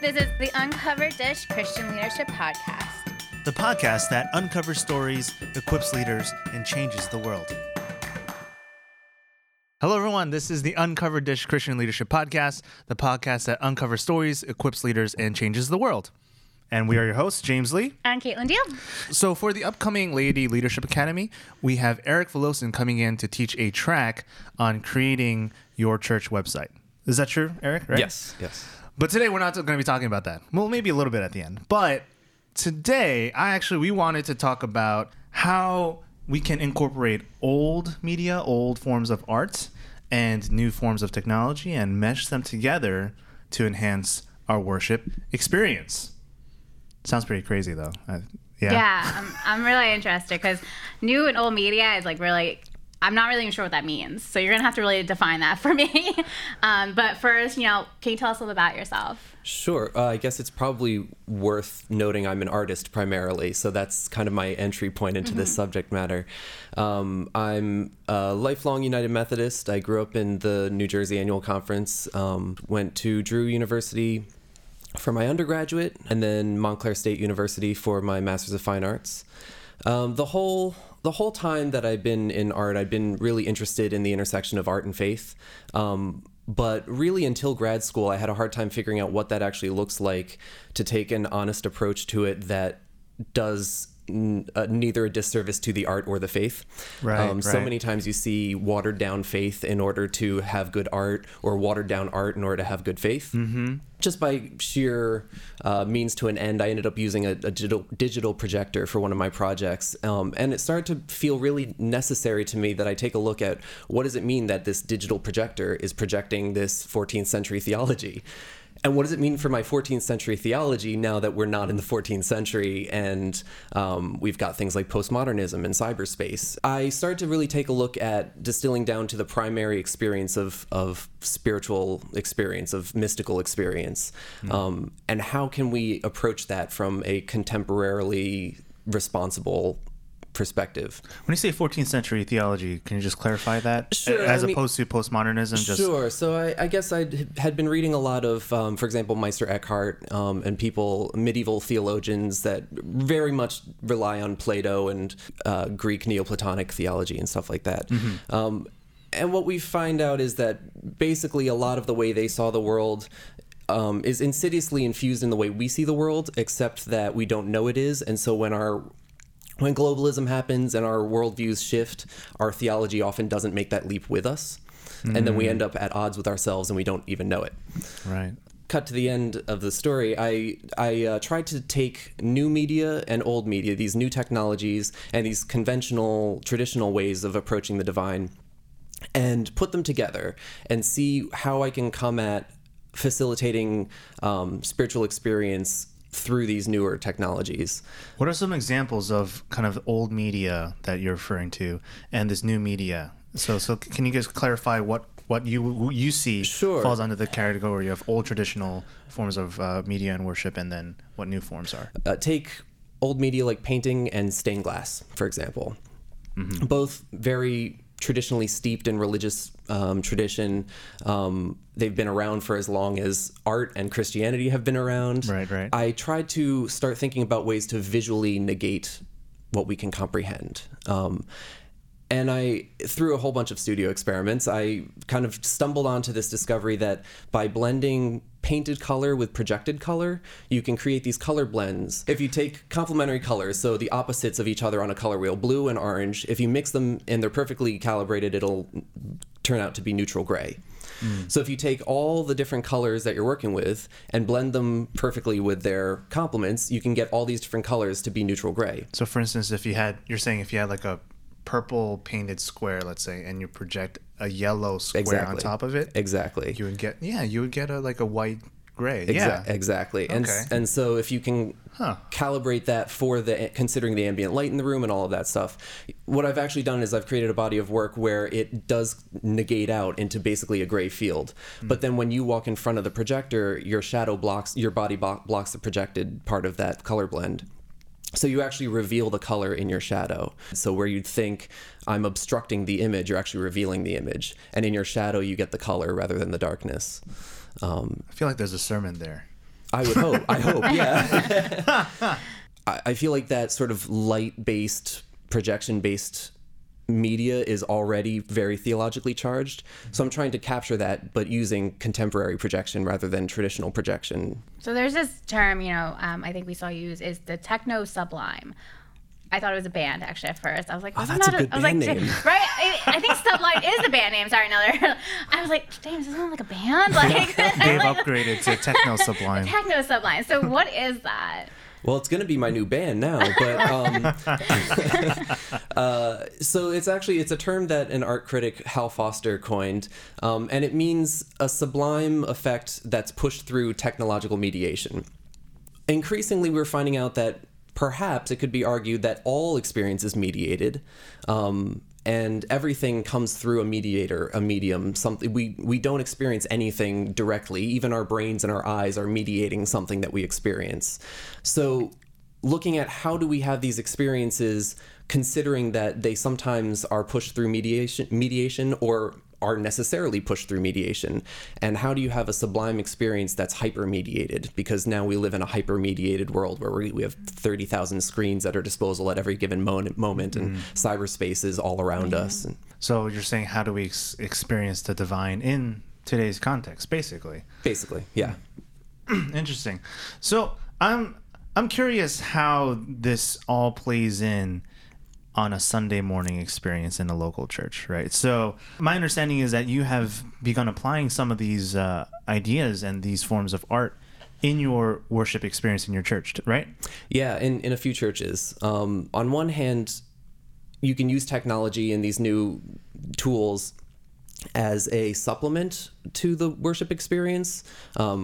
This is the Uncovered Dish Christian Leadership Podcast. The podcast that uncovers stories, equips leaders, and changes the world. Hello, everyone. This is the Uncovered Dish Christian Leadership Podcast, the podcast that uncovers stories, equips leaders, and changes the world. And we are your hosts, James Lee. And Caitlin Deal. So for the upcoming Laity Leadership Academy, we have Eric Valosin coming in to teach a track on creating your church website. Is that true, Eric? Right? Yes. But today we're not going to be talking about that. Well, maybe a little bit at the end. But today, we wanted to talk about how we can incorporate old media, old forms of art, and new forms of technology and mesh them together to enhance our worship experience. Sounds pretty crazy, though. Yeah, I'm really interested because new and old media is like really, I'm not really even sure what that means. So you're going to have to really define that for me. But first, can you tell us a little about yourself? Sure. I guess it's probably worth noting I'm an artist primarily, so that's kind of my entry point into this subject matter. I'm a lifelong United Methodist. I grew up in the New Jersey Annual Conference, went to Drew University for my undergraduate, and then Montclair State University for my Master's of Fine Arts. The whole time that I've been in art, I've been really interested in the intersection of art and faith. But really until grad school, I had a hard time figuring out what that actually looks like to take an honest approach to it that does neither a disservice to the art or the faith. Right. So many times you see watered down faith in order to have good art, or watered down art in order to have good faith. Mm-hmm. Just by sheer means to an end, I ended up using a digital projector for one of my projects. And it started to feel really necessary to me that I take a look at what does it mean that this digital projector is projecting this 14th century theology? And what does it mean for my 14th century theology now that we're not in the 14th century and we've got things like postmodernism and cyberspace? I started to really take a look at distilling down to the primary experience of spiritual experience, of mystical experience, and how can we approach that from a contemporarily responsible perspective. When you say 14th century theology, can you just clarify that? Sure, opposed to postmodernism? Sure. So I guess I had been reading a lot of, for example, Meister Eckhart and medieval theologians that very much rely on Plato and Greek Neoplatonic theology and stuff like that. Mm-hmm. And what we find out is that basically a lot of the way they saw the world is insidiously infused in the way we see the world, except that we don't know it is. And so when globalism happens and our worldviews shift, our theology often doesn't make that leap with us. Mm-hmm. And then we end up at odds with ourselves and we don't even know it. Right. Cut to the end of the story, I tried to take new media and old media, these new technologies and these conventional, traditional ways of approaching the divine, and put them together and see how I can come at facilitating spiritual experience through these newer technologies. What are some examples of kind of old media that you're referring to and this new media? So can you guys clarify what you see falls under the category of old traditional forms of media and worship, and then what new forms are? Take old media like painting and stained glass, for example. Mm-hmm. Both very traditionally steeped in religious tradition. They've been around for as long as art and Christianity have been around. Right. I tried to start thinking about ways to visually negate what we can comprehend. And through a whole bunch of studio experiments, I kind of stumbled onto this discovery that by blending painted color with projected color, you can create these color blends. If you take complementary colors, so the opposites of each other on a color wheel, blue and orange, if you mix them and they're perfectly calibrated, it'll turn out to be neutral gray. Mm. So if you take all the different colors that you're working with and blend them perfectly with their complements, you can get all these different colors to be neutral gray. So for instance, if you had like a purple painted square, let's say, and you project a yellow square on top of it. Exactly. You would get a white gray. Exactly. Okay. And so if you can calibrate that for considering the ambient light in the room and all of that stuff, what I've actually done is I've created a body of work where it does negate out into basically a gray field. Mm. But then when you walk in front of the projector, your body blocks the projected part of that color blend. So you actually reveal the color in your shadow. So where you'd think I'm obstructing the image, you're actually revealing the image. And in your shadow, you get the color rather than the darkness. I feel like there's a sermon there. I would hope. I hope, yeah. I feel like that sort of light-based, projection-based media is already very theologically charged. So I'm trying to capture that, but using contemporary projection rather than traditional projection. So there's this term, you know, I think we saw use, is the techno sublime. I thought it was a band, actually, at first. I was like, oh, that's a good band name. Right? I think Sublime is the band name. Sorry, no. I was like, James, isn't it like a band? Like, they've upgraded to Techno Sublime. Techno Sublime. So what is that? Well, it's going to be my new band now. But so it's a term that an art critic, Hal Foster, coined. And it means a sublime effect that's pushed through technological mediation. Increasingly, we're finding out that perhaps it could be argued that all experience is mediated, and everything comes through a mediator, a medium, something. We don't experience anything directly. Even our brains and our eyes are mediating something that we experience. So looking at how do we have these experiences, considering that they sometimes are pushed through mediation or are necessarily pushed through mediation, and how do you have a sublime experience that's hyper-mediated? Because now we live in a hyper-mediated world where we have 30,000 screens at our disposal at every given moment, and cyberspace is all around us. So you're saying, how do we experience the divine in today's context, basically? Basically, yeah. Interesting. So I'm curious how this all plays in on a Sunday morning experience in a local church, right? So my understanding is that you have begun applying some of these ideas and these forms of art in your worship experience in your church, right? Yeah, in a few churches. On one hand, you can use technology and these new tools as a supplement to the worship experience, or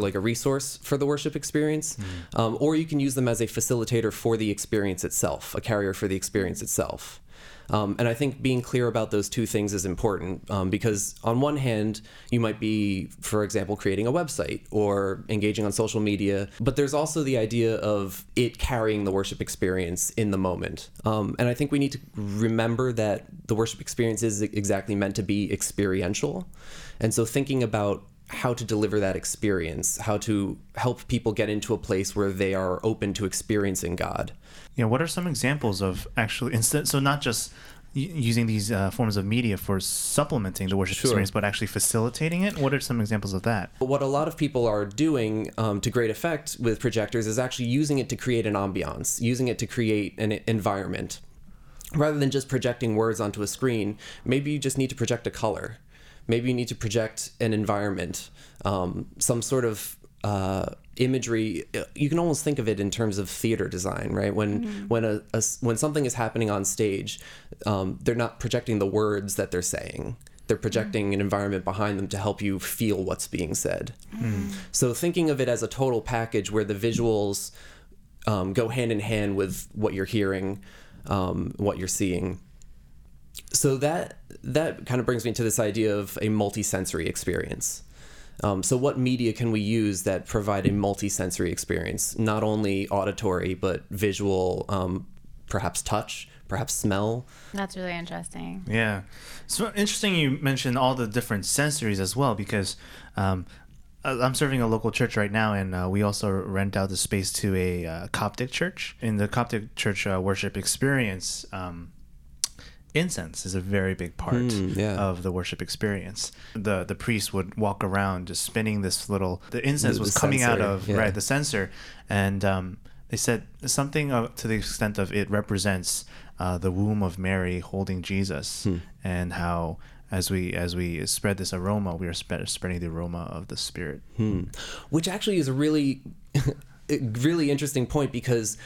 like a resource for the worship experience, or you can use them as a facilitator for the experience itself, a carrier for the experience itself. And I think being clear about those two things is important, because on one hand, you might be, for example, creating a website or engaging on social media, but there's also the idea of it carrying the worship experience in the moment. And I think we need to remember that the worship experience is exactly meant to be experiential. And so thinking about how to deliver that experience, how to help people get into a place where they are open to experiencing God. You know, what are some examples of actually instant? So not just using these forms of media for supplementing the worship experience, but actually facilitating it. What are some examples of that? What a lot of people are doing to great effect with projectors is actually using it to create an ambiance, using it to create an environment. Rather than just projecting words onto a screen, maybe you just need to project a color. Maybe you need to project an environment, some sort of imagery. You can almost think of it in terms of theater design, right? When something is happening on stage, they're not projecting the words that they're saying. They're projecting an environment behind them to help you feel what's being said. So thinking of it as a total package where the visuals go hand in hand with what you're hearing, what you're seeing. So that kind of brings me to this idea of a multi-sensory experience. So what media can we use that provide a multi-sensory experience, not only auditory, but visual, perhaps touch, perhaps smell? That's really interesting. Yeah. So interesting you mentioned all the different sensories as well, because I'm serving a local church right now, and we also rent out the space to a Coptic church. In the Coptic church worship experience, incense is a very big part of the worship experience. The priest would walk around just spinning this little, the incense was coming out of the censer, and they said something to the extent of it represents the womb of Mary holding Jesus, and how as we spread this aroma, we are spreading the aroma of the Spirit, which actually is a really interesting point, because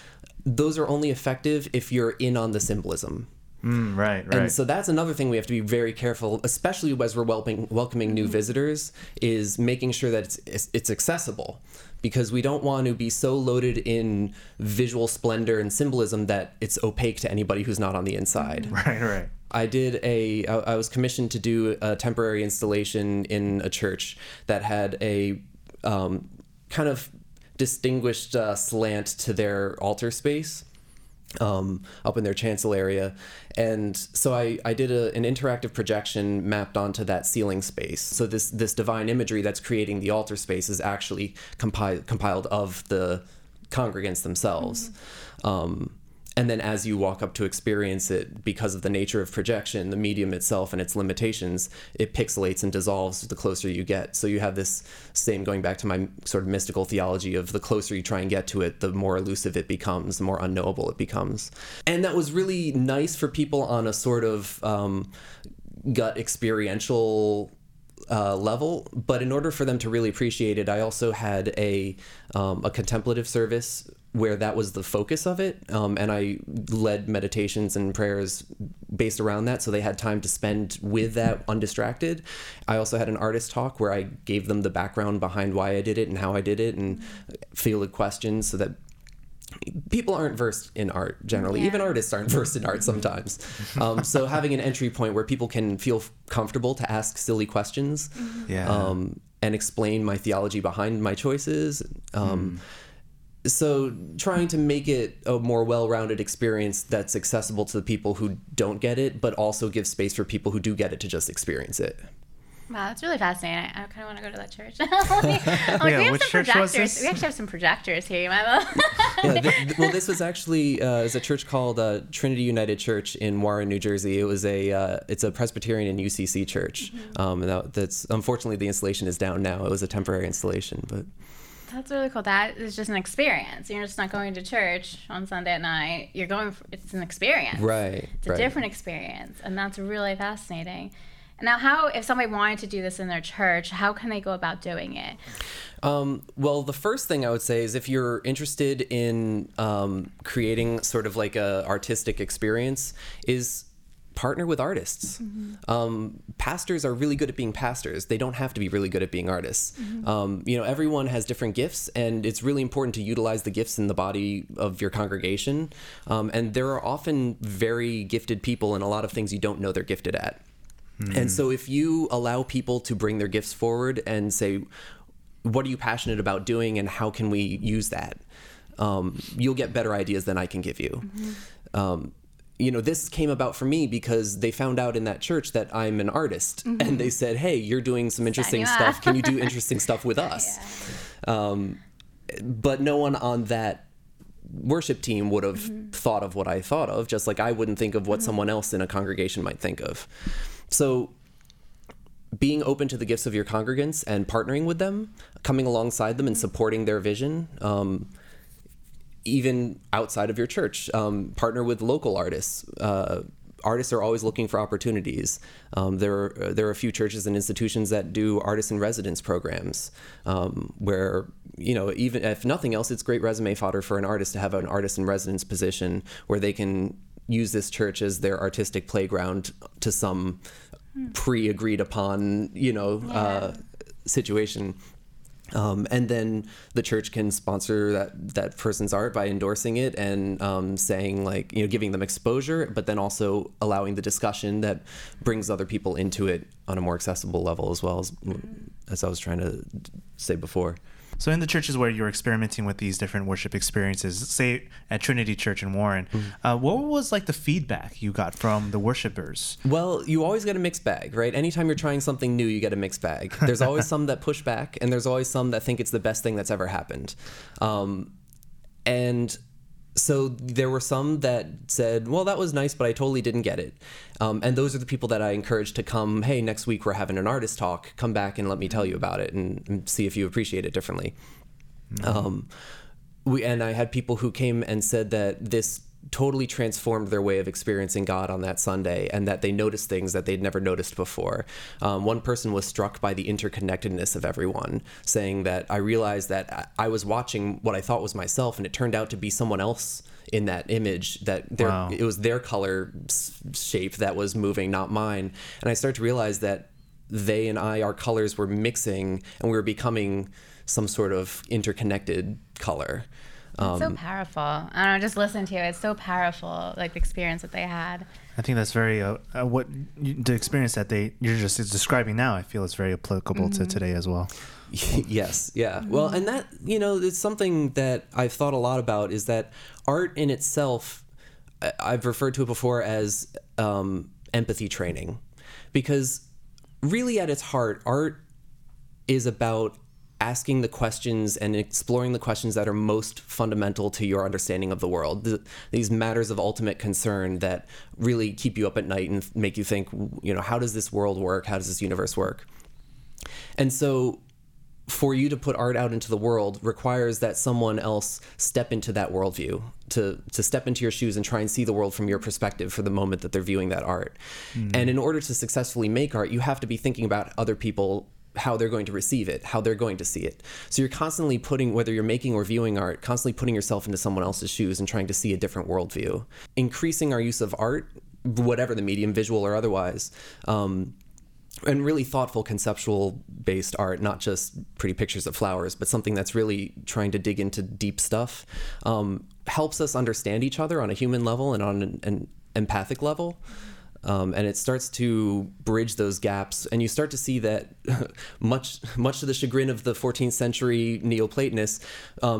those are only effective if you're in on the symbolism. Right. And so that's another thing we have to be very careful, especially as we're welcoming new visitors, is making sure that it's accessible, because we don't want to be so loaded in visual splendor and symbolism that it's opaque to anybody who's not on the inside. Right. I was commissioned to do a temporary installation in a church that had a kind of distinguished slant to their altar space. up in their chancel area. And so I did an interactive projection mapped onto that ceiling space. So this divine imagery that's creating the altar space is actually compiled of the congregants themselves. Mm-hmm. And then as you walk up to experience it, because of the nature of projection, the medium itself and its limitations, it pixelates and dissolves the closer you get. So you have this same, going back to my sort of mystical theology of the closer you try and get to it, the more elusive it becomes, the more unknowable it becomes. And that was really nice for people on a sort of gut experiential level, but in order for them to really appreciate it, I also had a contemplative service where that was the focus of it, and I led meditations and prayers based around that, so they had time to spend with that undistracted. I also had an artist talk where I gave them the background behind why I did it and how I did it, and fielded questions so that people aren't versed in art generally. Yeah. Even artists aren't versed in art sometimes. So having an entry point where people can feel comfortable to ask silly questions, yeah, and explain my theology behind my choices. So trying to make it a more well-rounded experience that's accessible to the people who don't get it, but also give space for people who do get it to just experience it. Wow, that's really fascinating. I kind of want to go to that church. Which church was this? We actually have some projectors here, you might love. This was actually is a church called Trinity United Church in Warren, New Jersey. It was it's a Presbyterian and UCC church. Mm-hmm. And that's unfortunately the installation is down now. It was a temporary installation, but. That's really cool. That is just an experience. You're just not going to church on Sunday at night. You're going. It's an experience. Right. It's a different experience, and that's really fascinating. Now, if somebody wanted to do this in their church, how can they go about doing it? Well, the first thing I would say is if you're interested in creating sort of like a artistic experience, is partner with artists. Mm-hmm. Pastors are really good at being pastors. They don't have to be really good at being artists. Mm-hmm. Everyone has different gifts, and it's really important to utilize the gifts in the body of your congregation. And there are often very gifted people in a lot of things you don't know they're gifted at. Mm-hmm. And so if you allow people to bring their gifts forward and say, what are you passionate about doing and how can we use that? You'll get better ideas than I can give you. Mm-hmm. This came about for me because they found out in that church that I'm an artist, mm-hmm. and they said, hey, you're doing some interesting stuff. Can you do interesting stuff with us? Yeah. But no one on that worship team would have mm-hmm. thought of what I thought of, just like I wouldn't think of what mm-hmm. someone else in a congregation might think of. So being open to the gifts of your congregants and partnering with them, coming alongside them and supporting their vision, even outside of your church, partner with local artists. Artists are always looking for opportunities. There are a few churches and institutions that do artist in residence programs, where, even if nothing else, it's great resume fodder for an artist to have an artist in residence position where they can use this church as their artistic playground to some pre-agreed upon, situation. And then the church can sponsor that person's art by endorsing it and saying, like, giving them exposure, but then also allowing the discussion that brings other people into it on a more accessible level as well, as I was trying to say before. So in the churches where you're experimenting with these different worship experiences, say at Trinity Church in Warren, mm-hmm. What was like the feedback you got from the worshipers? Well, you always get a mixed bag, right? Anytime you're trying something new, you get a mixed bag. There's always some that push back, and there's always some that think it's the best thing that's ever happened. And so there were some that said, well, that was nice, but I totally didn't get it. And those are the people that I encouraged to come, hey, next week we're having an artist talk. Come back and let me tell you about it and see if you appreciate it differently. Mm-hmm. And I had people who came and said that this totally transformed their way of experiencing God on that Sunday, and that they noticed things that they'd never noticed before. One person was struck by the interconnectedness of everyone, saying that I realized that I was watching what I thought was myself, and it turned out to be someone else in that image, that it was their color shape that was moving, not mine. And I started to realize that they and I, our colors were mixing, and we were becoming some sort of interconnected color. It's so powerful. I don't know, just listen to you. It's so powerful, like the experience that they had. I think that's very, the experience that you're just describing now, I feel is very applicable mm-hmm. to today as well. Yes, yeah. Mm-hmm. Well, and that, it's something that I've thought a lot about, is that art in itself I've referred to it before as empathy training, because really at its heart, art is about asking the questions and exploring the questions that are most fundamental to your understanding of the world. These matters of ultimate concern that really keep you up at night and make you think, you know, how does this world work? How does this universe work? And so for you to put art out into the world requires that someone else step into that worldview, to step into your shoes and try and see the world from your perspective for the moment that they're viewing that art. Mm-hmm. And in order to successfully make art, you have to be thinking about other people, how they're going to receive it, how they're going to see it. So you're constantly putting, whether you're making or viewing art, constantly putting yourself into someone else's shoes and trying to see a different worldview. Increasing our use of art, whatever the medium, visual or otherwise, and really thoughtful conceptual-based art, not just pretty pictures of flowers, but something that's really trying to dig into deep stuff, helps us understand each other on a human level and on an empathic level. And it starts to bridge those gaps, and you start to see that much to the chagrin of the 14th century Neoplatonists,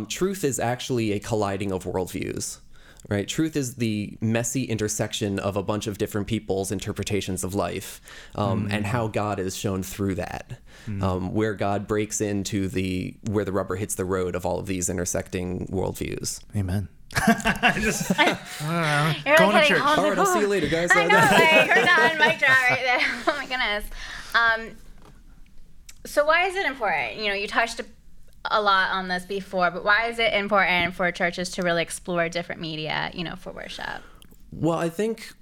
truth is actually a colliding of worldviews, right? Truth is the messy intersection of a bunch of different people's interpretations of life, and how God is shown through that, where God breaks into where the rubber hits the road of all of these intersecting worldviews. Amen. Going to church. All right, I'll see you later, guys. I know, like, we're not on mic drop right there. Oh my goodness. So why is it important? You know, you touched a lot on this before, but why is it important for churches to really explore different media, you know, for worship? Well, I think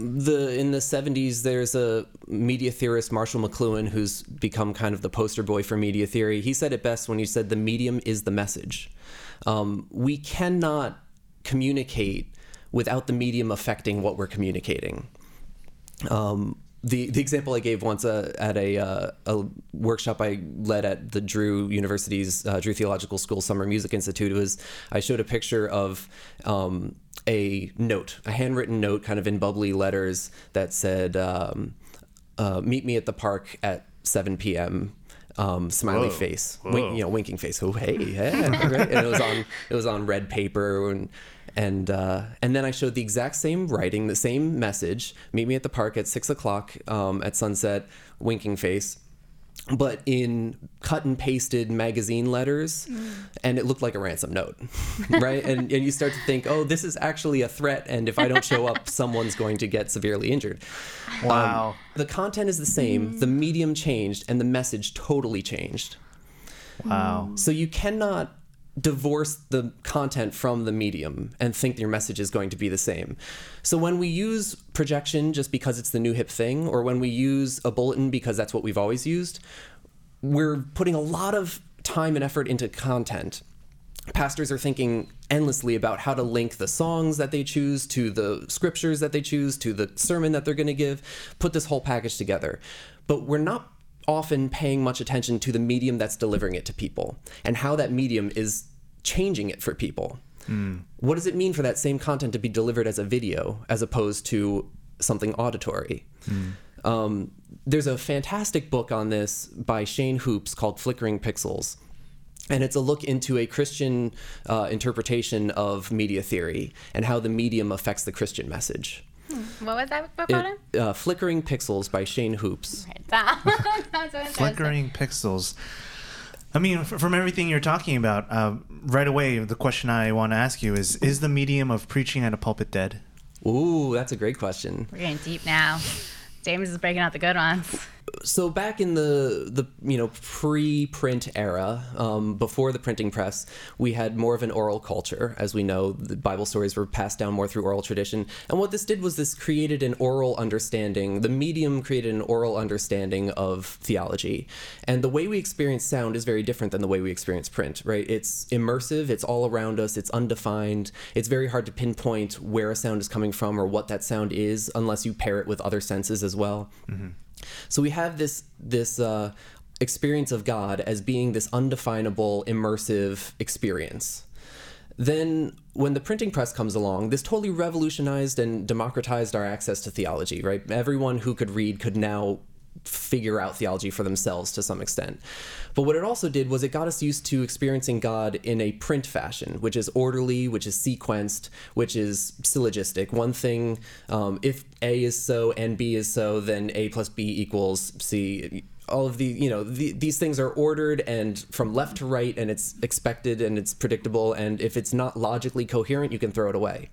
in the 70s, there's a media theorist, Marshall McLuhan, who's become kind of the poster boy for media theory. He said it best when he said the medium is the message. We cannot communicate without the medium affecting what we're communicating. The example I gave once at a workshop I led at the Drew University's Drew Theological School Summer Music Institute was I showed a picture of a note, a handwritten note kind of in bubbly letters that said, meet me at the park at 7 p.m. Smiley Whoa. Face, winking face. Oh, hey, yeah, right? And it was on red paper, and then I showed the exact same writing, the same message. Meet me at the park at 6:00 at sunset, winking face, but in cut and pasted magazine letters, and it looked like a ransom note, right? And you start to think, oh, this is actually a threat, and if I don't show up, someone's going to get severely injured. Wow. The content is the same, the medium changed, and the message totally changed. Wow. So you cannot divorce the content from the medium and think your message is going to be the same. So when we use projection just because it's the new hip thing, or when we use a bulletin because that's what we've always used, we're putting a lot of time and effort into content. Pastors are thinking endlessly about how to link the songs that they choose to the scriptures that they choose to the sermon that they're going to give, put this whole package together. But we're not often paying much attention to the medium that's delivering it to people and how that medium is changing it for people. Mm. What does it mean for that same content to be delivered as a video as opposed to something auditory? Mm. There's a fantastic book on this by Shane Hoops called Flickering Pixels. And it's a look into a Christian interpretation of media theory and how the medium affects the Christian message. What was that book called? Flickering Pixels by Shane Hoops. Flickering Pixels. I mean, from everything you're talking about, right away, the question I want to ask you is the medium of preaching at a pulpit dead? Ooh, that's a great question. We're getting deep now. James is breaking out the good ones. So back in the pre-print era, before the printing press, we had more of an oral culture. As we know, the Bible stories were passed down more through oral tradition. And what this did was this created an oral understanding. The medium created an oral understanding of theology. And the way we experience sound is very different than the way we experience print, right? It's immersive. It's all around us. It's undefined. It's very hard to pinpoint where a sound is coming from or what that sound is unless you pair it with other senses as well. Mm-hmm. So we have this experience of God as being this undefinable, immersive experience. Then when the printing press comes along, this totally revolutionized and democratized our access to theology, right? Everyone who could read could now figure out theology for themselves to some extent. But what it also did was it got us used to experiencing God in a print fashion, which is orderly, which is sequenced, which is syllogistic. One thing, if A is so and B is so, then A plus B equals C. All of the, these things are ordered and from left to right, and it's expected and it's predictable. And if it's not logically coherent, you can throw it away.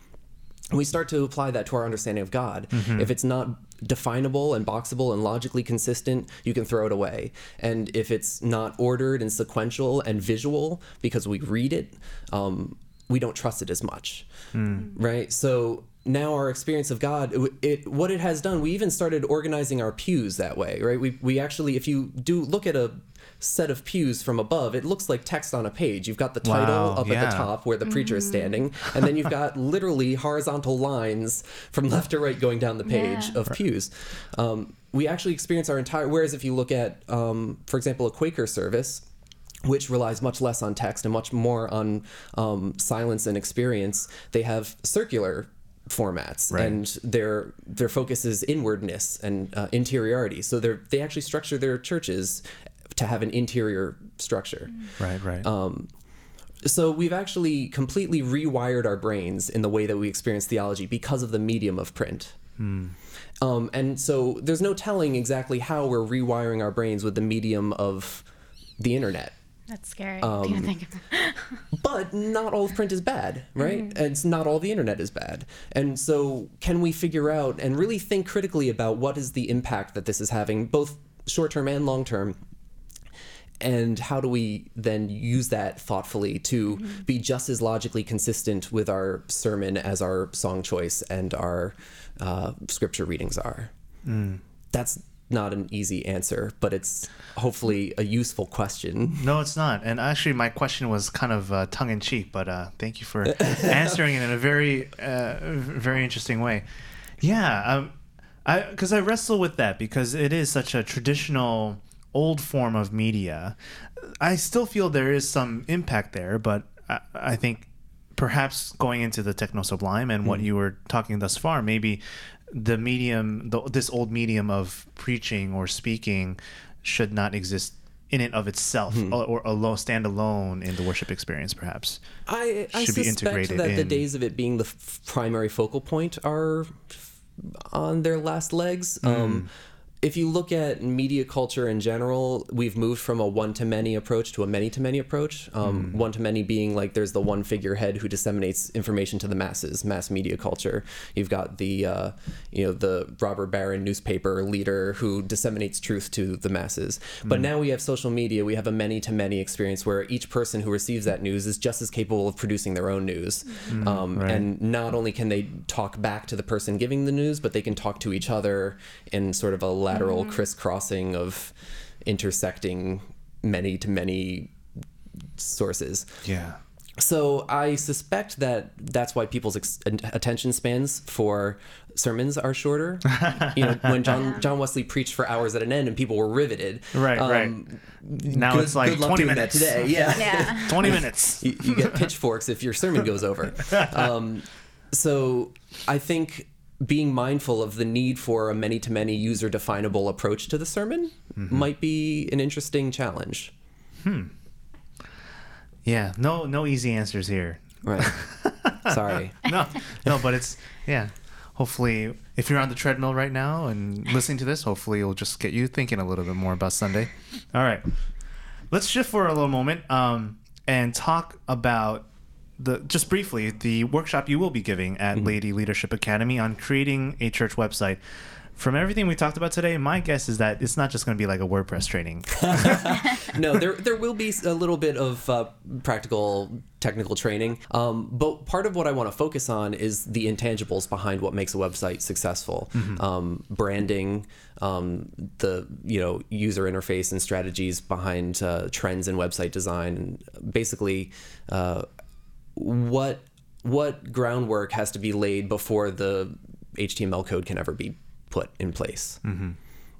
We start to apply that to our understanding of God. Mm-hmm. If it's not definable and boxable and logically consistent, you can throw it away. And if it's not ordered and sequential and visual because we read it, we don't trust it as much. Mm. Right? So now our experience of God, what it has done, we even started organizing our pews that way, right? We actually, if you do look at a set of pews from above, it looks like text on a page. You've got the title at the top where the preacher is standing, and then you've got literally horizontal lines from left to right going down the page of pews. We actually experience our entire, whereas if you look at, for example, a Quaker service, which relies much less on text and much more on silence and experience, they have circular formats, and their focus is inwardness and interiority. So they actually structure their churches to have an interior structure. Right. So we've actually completely rewired our brains in the way that we experience theology because of the medium of print. Mm. And so there's no telling exactly how we're rewiring our brains with the medium of the internet. That's scary. Can't think of that. But not all of print is bad, right? Mm-hmm. And not all the internet is bad. And so can we figure out and really think critically about what is the impact that this is having, both short-term and long-term, and how do we then use that thoughtfully to be just as logically consistent with our sermon as our song choice and our scripture readings are? Mm. That's not an easy answer, but it's hopefully a useful question. No, it's not. And actually, my question was kind of tongue-in-cheek, but thank you for answering it in a very, very interesting way. Yeah, because I wrestle with that because it is such a traditional old form of media. I still feel there is some impact there, but I think perhaps going into the techno sublime and what you were talking thus far, maybe the medium, this old medium of preaching or speaking should not exist in and of itself, or alone, stand alone in the worship experience, perhaps. I should suspect be integrated that the days of it being the primary focal point are on their last legs. If you look at media culture in general, we've moved from a one-to-many approach to a many-to-many approach. One-to-many being like there's the one figurehead who disseminates information to the masses, mass media culture. You've got the, the robber baron newspaper leader who disseminates truth to the masses. But now we have social media. We have a many-to-many experience where each person who receives that news is just as capable of producing their own news. And not only can they talk back to the person giving the news, but they can talk to each other in sort of a lateral crisscrossing of intersecting many to many sources. Yeah. So I suspect that that's why people's attention spans for sermons are shorter. When John Wesley preached for hours at an end and people were riveted. Right. Now it's like good luck 20 doing minutes that today. Yeah. 20 minutes. You get pitchforks if your sermon goes over. So I think being mindful of the need for a many-to-many user-definable approach to the sermon might be an interesting challenge. Yeah, no easy answers here. Right. Sorry. No, but it's, hopefully, if you're on the treadmill right now and listening to this, hopefully it'll just get you thinking a little bit more about Sunday. All right. Let's shift for a little moment and talk about just briefly, the workshop you will be giving at Laity Leadership Academy on creating a church website. From everything we talked about today, my guess is that it's not just going to be like a WordPress training. No, there will be a little bit of practical, technical training. But part of what I want to focus on is the intangibles behind what makes a website successful. Branding, the user interface and strategies behind trends in website design. Basically, what groundwork has to be laid before the HTML code can ever be put in place.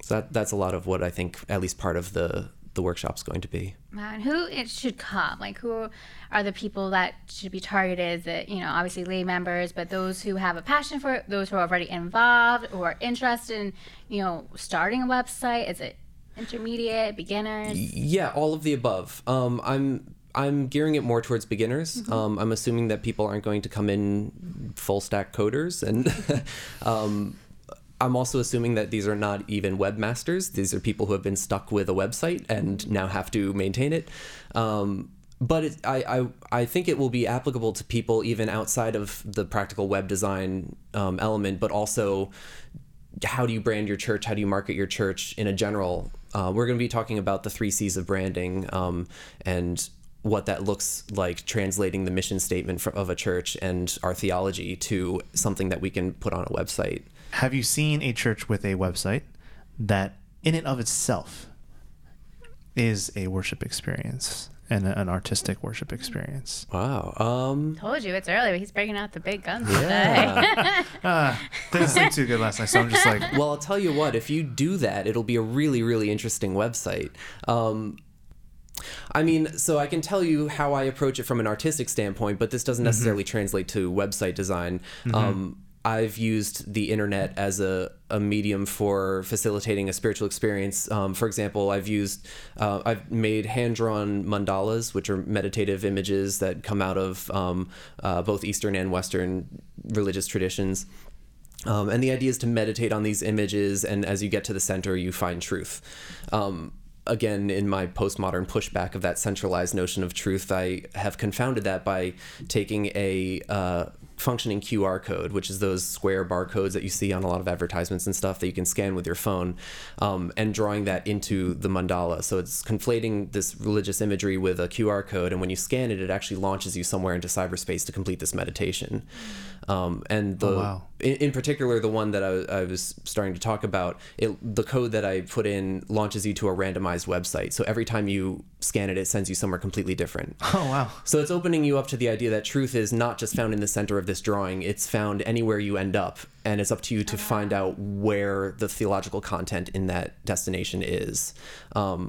So that's a lot of what I think, at least part of the the workshop's going to be. Wow, and who it should come? Like, who are the people that should be targeted? That, you know, obviously lay members, but those who have a passion for it, those who are already involved or interested in, you know, starting a website. Is it intermediate, beginners? Yeah, all of the above. I'm gearing it more towards beginners. Mm-hmm. I'm assuming that people aren't going to come in full stack coders, and I'm also assuming that these are not even webmasters. These are people who have been stuck with a website and now have to maintain it. But I think it will be applicable to people even outside of the practical web design element, but also how do you brand your church? How do you market your church in a general? We're going to be talking about the 3 C's of branding and what that looks like, translating the mission statement of a church and our theology to something that we can put on a website. Have you seen a church with a website that in and of itself is a worship experience and an artistic worship experience? Wow. Told you it's early, but he's breaking out the big guns today. Didn't sleep too good last night, so I'm just like... Well, I'll tell you what, if you do that, it'll be a really, really interesting website. I mean, so I can tell you how I approach it from an artistic standpoint, but this doesn't necessarily translate to website design. Mm-hmm. I've used the internet as a medium for facilitating a spiritual experience. For example, I've made hand-drawn mandalas, which are meditative images that come out of both Eastern and Western religious traditions. And the idea is to meditate on these images, and as you get to the center, you find truth. Again, in my postmodern pushback of that centralized notion of truth, I have confounded that by taking a functioning QR code, which is those square barcodes that you see on a lot of advertisements and stuff that you can scan with your phone, and drawing that into the mandala. So it's conflating this religious imagery with a QR code, and when you scan it, it actually launches you somewhere into cyberspace to complete this meditation. In particular, the one that I was starting to talk about, the code that I put in launches you to a randomized website. So every time you scan it, it sends you somewhere completely different. Oh, wow. So it's opening you up to the idea that truth is not just found in the center of this drawing. It's found anywhere you end up, and it's up to you to find out where the theological content in that destination is. To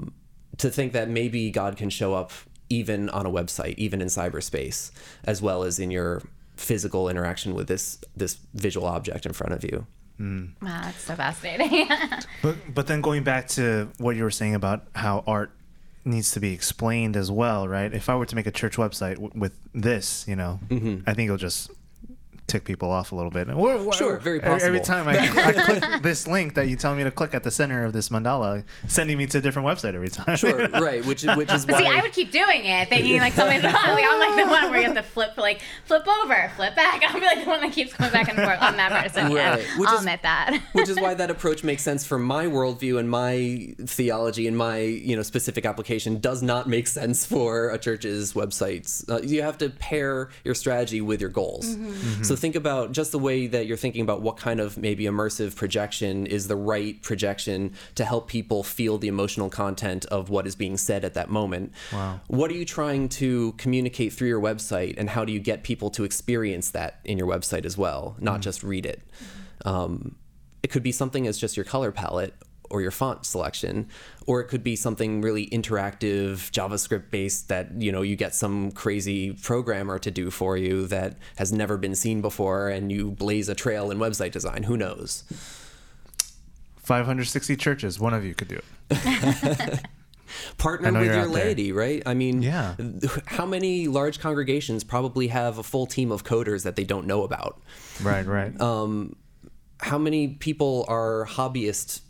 think that maybe God can show up even on a website, even in cyberspace, as well as in your physical interaction with this visual object in front of you. Mm. Wow, that's so fascinating. But then going back to what you were saying about how art needs to be explained as well, right? If I were to make a church website with this, you know, I think it'll just tick people off a little bit. Sure, very possible. Every time I click this link that you tell me to click at the center of this mandala, sending me to a different website every time. Sure, right, which is why... See, I would keep doing it, thinking like something's wrong. Like, I'm like the one where you have to flip over, flip back. I'll be like the one that keeps going back and forth on that person. Yeah, right. Which is why that approach makes sense for my worldview and my theology and my, you know, specific application does not make sense for a church's websites. You have to pair your strategy with your goals. Mm-hmm. So think about just the way that you're thinking about what kind of maybe immersive projection is the right projection to help people feel the emotional content of what is being said at that moment. Wow. What are you trying to communicate through your website, and how do you get people to experience that in your website as well, not just read it? It could be something as just your color palette or your font selection, or it could be something really interactive, JavaScript based that, you know, you get some crazy programmer to do for you that has never been seen before, and you blaze a trail in website design. Who knows? 560 churches, one of you could do it. Partner with your laity, right? I mean, yeah. How many large congregations probably have a full team of coders that they don't know about? Right. How many people are hobbyist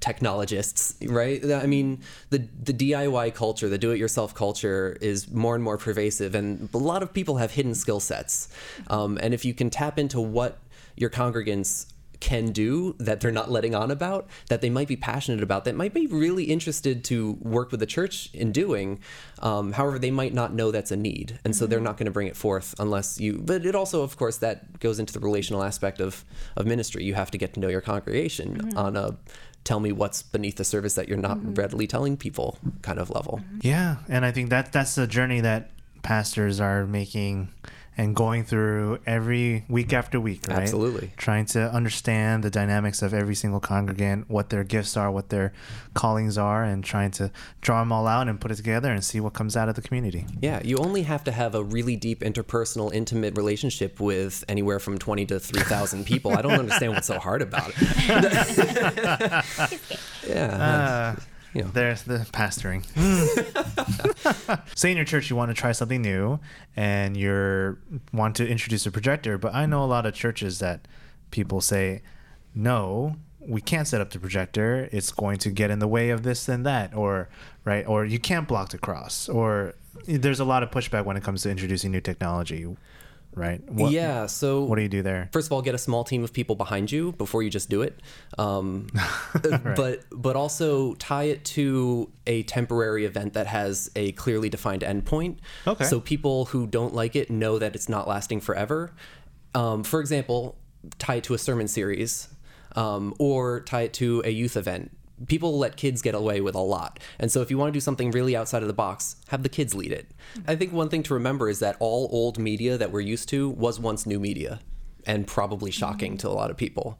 technologists, right? I mean, the DIY culture, the do-it-yourself culture is more and more pervasive, and a lot of people have hidden skill sets. And if you can tap into what your congregants can do that they're not letting on about, that they might be passionate about, that might be really interested to work with the church in doing, however, they might not know that's a need. And so they're not going to bring it forth unless you, but it also, of course, that goes into the relational aspect of ministry. You have to get to know your congregation on a tell me what's beneath the surface that you're not readily telling people kind of level. Yeah. And I think that's the journey that pastors are making and going through every week after week, right? Absolutely. Trying to understand the dynamics of every single congregant, what their gifts are, what their callings are, and trying to draw them all out and put it together and see what comes out of the community. Yeah, you only have to have a really deep, interpersonal, intimate relationship with anywhere from 20 to 3,000 people. I don't understand what's so hard about it. Yeah. You know. There's the pastoring. Say in your church you want to try something new and you want to introduce a projector, but I know a lot of churches that people say, no, we can't set up the projector. It's going to get in the way of this and that, or right, or you can't block the cross, or there's a lot of pushback when it comes to introducing new technology. Right. So what do you do there? First of all, get a small team of people behind you before you just do it. Right. But also tie it to a temporary event that has a clearly defined endpoint. Okay. So people who don't like it know that it's not lasting forever. For example, tie it to a sermon series, or tie it to a youth event. People let kids get away with a lot. And so if you want to do something really outside of the box, have the kids lead it. I think one thing to remember is that all old media that we're used to was once new media and probably shocking to a lot of people.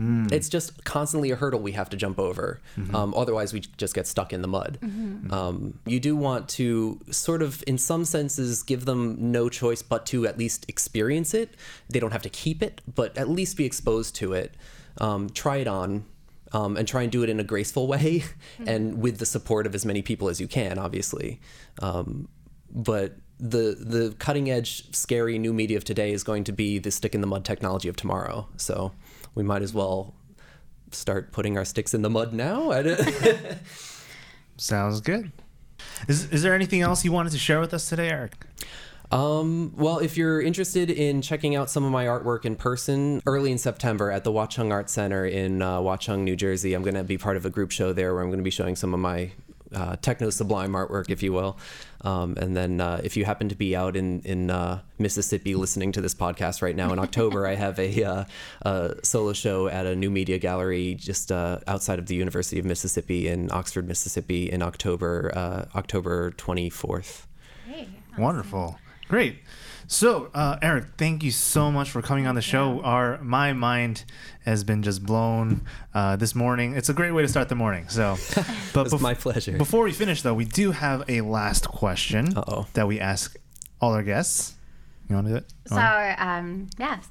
Mm. It's just constantly a hurdle we have to jump over. Mm-hmm. Otherwise, we just get stuck in the mud. Mm-hmm. You do want to sort of, in some senses, give them no choice but to at least experience it. They don't have to keep it, but at least be exposed to it. Try it on. And try and do it in a graceful way and with the support of as many people as you can, obviously. But the cutting edge, scary new media of today is going to be the stick in the mud technology of tomorrow. So we might as well start putting our sticks in the mud now. Sounds good. Is there anything else you wanted to share with us today, Eric? Well, if you're interested in checking out some of my artwork in person, early in September at the Watchung Art Center in Watchung, New Jersey, I'm going to be part of a group show there where I'm going to be showing some of my techno sublime artwork, if you will. And then if you happen to be out in Mississippi listening to this podcast right now in October, I have a solo show at a new media gallery just outside of the University of Mississippi in Oxford, Mississippi in October 24th. Hey, awesome. Wonderful. Great. So, Eric, thank you so much for coming on the show. My mind has been just blown this morning. It's a great way to start the morning. So, but it's my pleasure. Before we finish, though, we do have a last question that we ask all our guests. You want to do it? Yes.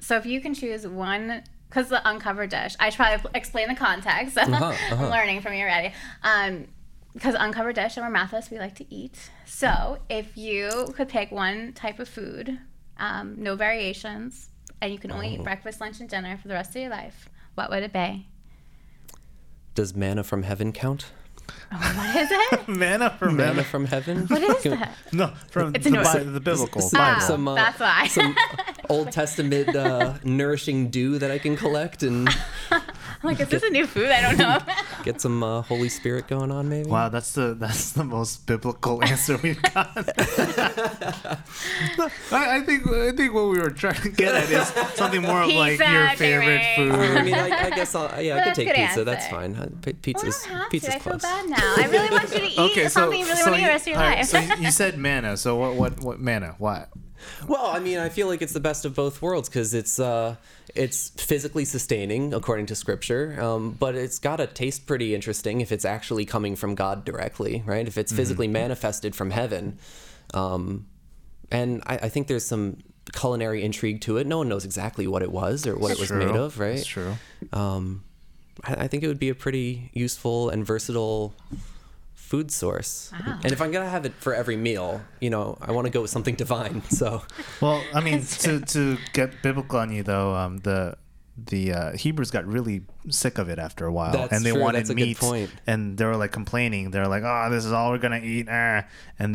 So if you can choose one, because the Uncovered Dish, I try to explain the context. I'm learning from you already. Because Uncovered Dish and we're Mathis, we like to eat. So if you could pick one type of food, no variations, and you can only eat breakfast, lunch, and dinner for the rest of your life, what would it be? Does manna from heaven count? Oh, what is it? Manna from heaven? What is that? No, from the biblical Bible. That's why. Some Old Testament nourishing dew that I can collect and... I'm like, is this a new food? I don't know. Get some Holy Spirit going on, maybe. Wow, that's the most biblical answer we've got. I think what we were trying to get at is something more of like your favorite food. I mean, I guess I could take pizza. Answer. That's fine. Pizza's close. I feel bad now. I really want you to eat something you really want to eat the rest of your life. So you said manna. So what manna? What? Well, I mean, I feel like it's the best of both worlds because it's physically sustaining, according to Scripture, but it's got to taste pretty interesting if it's actually coming from God directly, right? If it's physically manifested from heaven. And I think there's some culinary intrigue to it. No one knows exactly what it was or what it was made of, right? That's true. I think it would be a pretty useful and versatile food source. Wow. And if I'm gonna have it for every meal, you know, I want to go with something divine. So, well, I mean, to get biblical on you though, the Hebrews got really sick of it after a while. That's and they true. Wanted meat and they were like complaining. They're like, oh, this is all we're gonna eat. And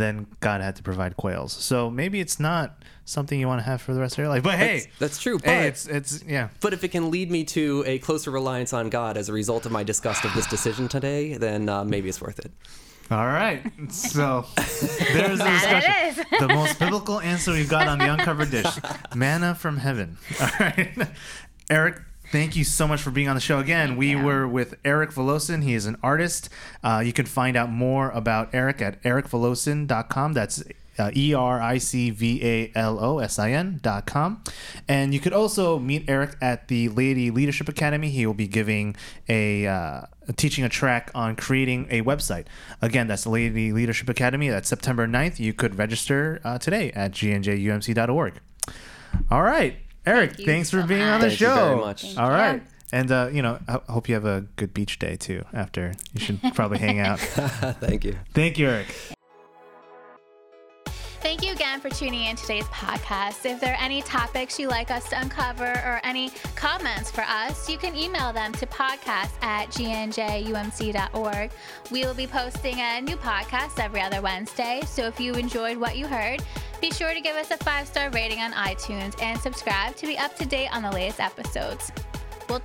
then God had to provide quails. So maybe it's not something you want to have for the rest of your life. But hey, that's true. But hey, it's yeah. But if it can lead me to a closer reliance on God as a result of my disgust of this decision today, then maybe it's worth it. All right. So there's the discussion. The most biblical answer we've got on the Uncovered Dish. Manna from heaven. All right. Eric, thank you so much for being on the show again. We were with Eric Valosin. He is an artist. You can find out more about Eric at ericvalosin.com. That's ericvalosin.com. And you could also meet Eric at the Laity Leadership Academy. He will be giving teaching a track on creating a website. Again, that's the Laity Leadership Academy. That's September 9th. You could register today at gnjumc.org. All right. Eric, thanks for being on the show. Thank you very much. All right. And, I hope you have a good beach day, too, after. You should probably hang out. Thank you. Thank you, Eric. Thank you again for tuning in today's podcast. If there are any topics you'd like us to uncover or any comments for us, you can email them to podcast@gnjumc.org. We will be posting a new podcast every other Wednesday, so if you enjoyed what you heard, be sure to give us a 5-star rating on iTunes and subscribe to be up to date on the latest episodes. We'll